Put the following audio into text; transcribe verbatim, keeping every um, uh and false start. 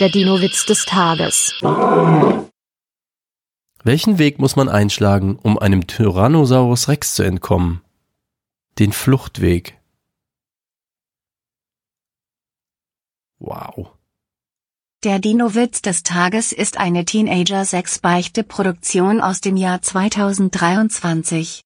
Der Dino-Witz des Tages. Welchen Weg muss man einschlagen, um einem Tyrannosaurus Rex zu entkommen? Den Fluchtweg. Wow. Der Dino-Witz des Tages ist eine Teenager-Sex-Beichte-Produktion aus dem Jahr zweitausenddreiundzwanzig.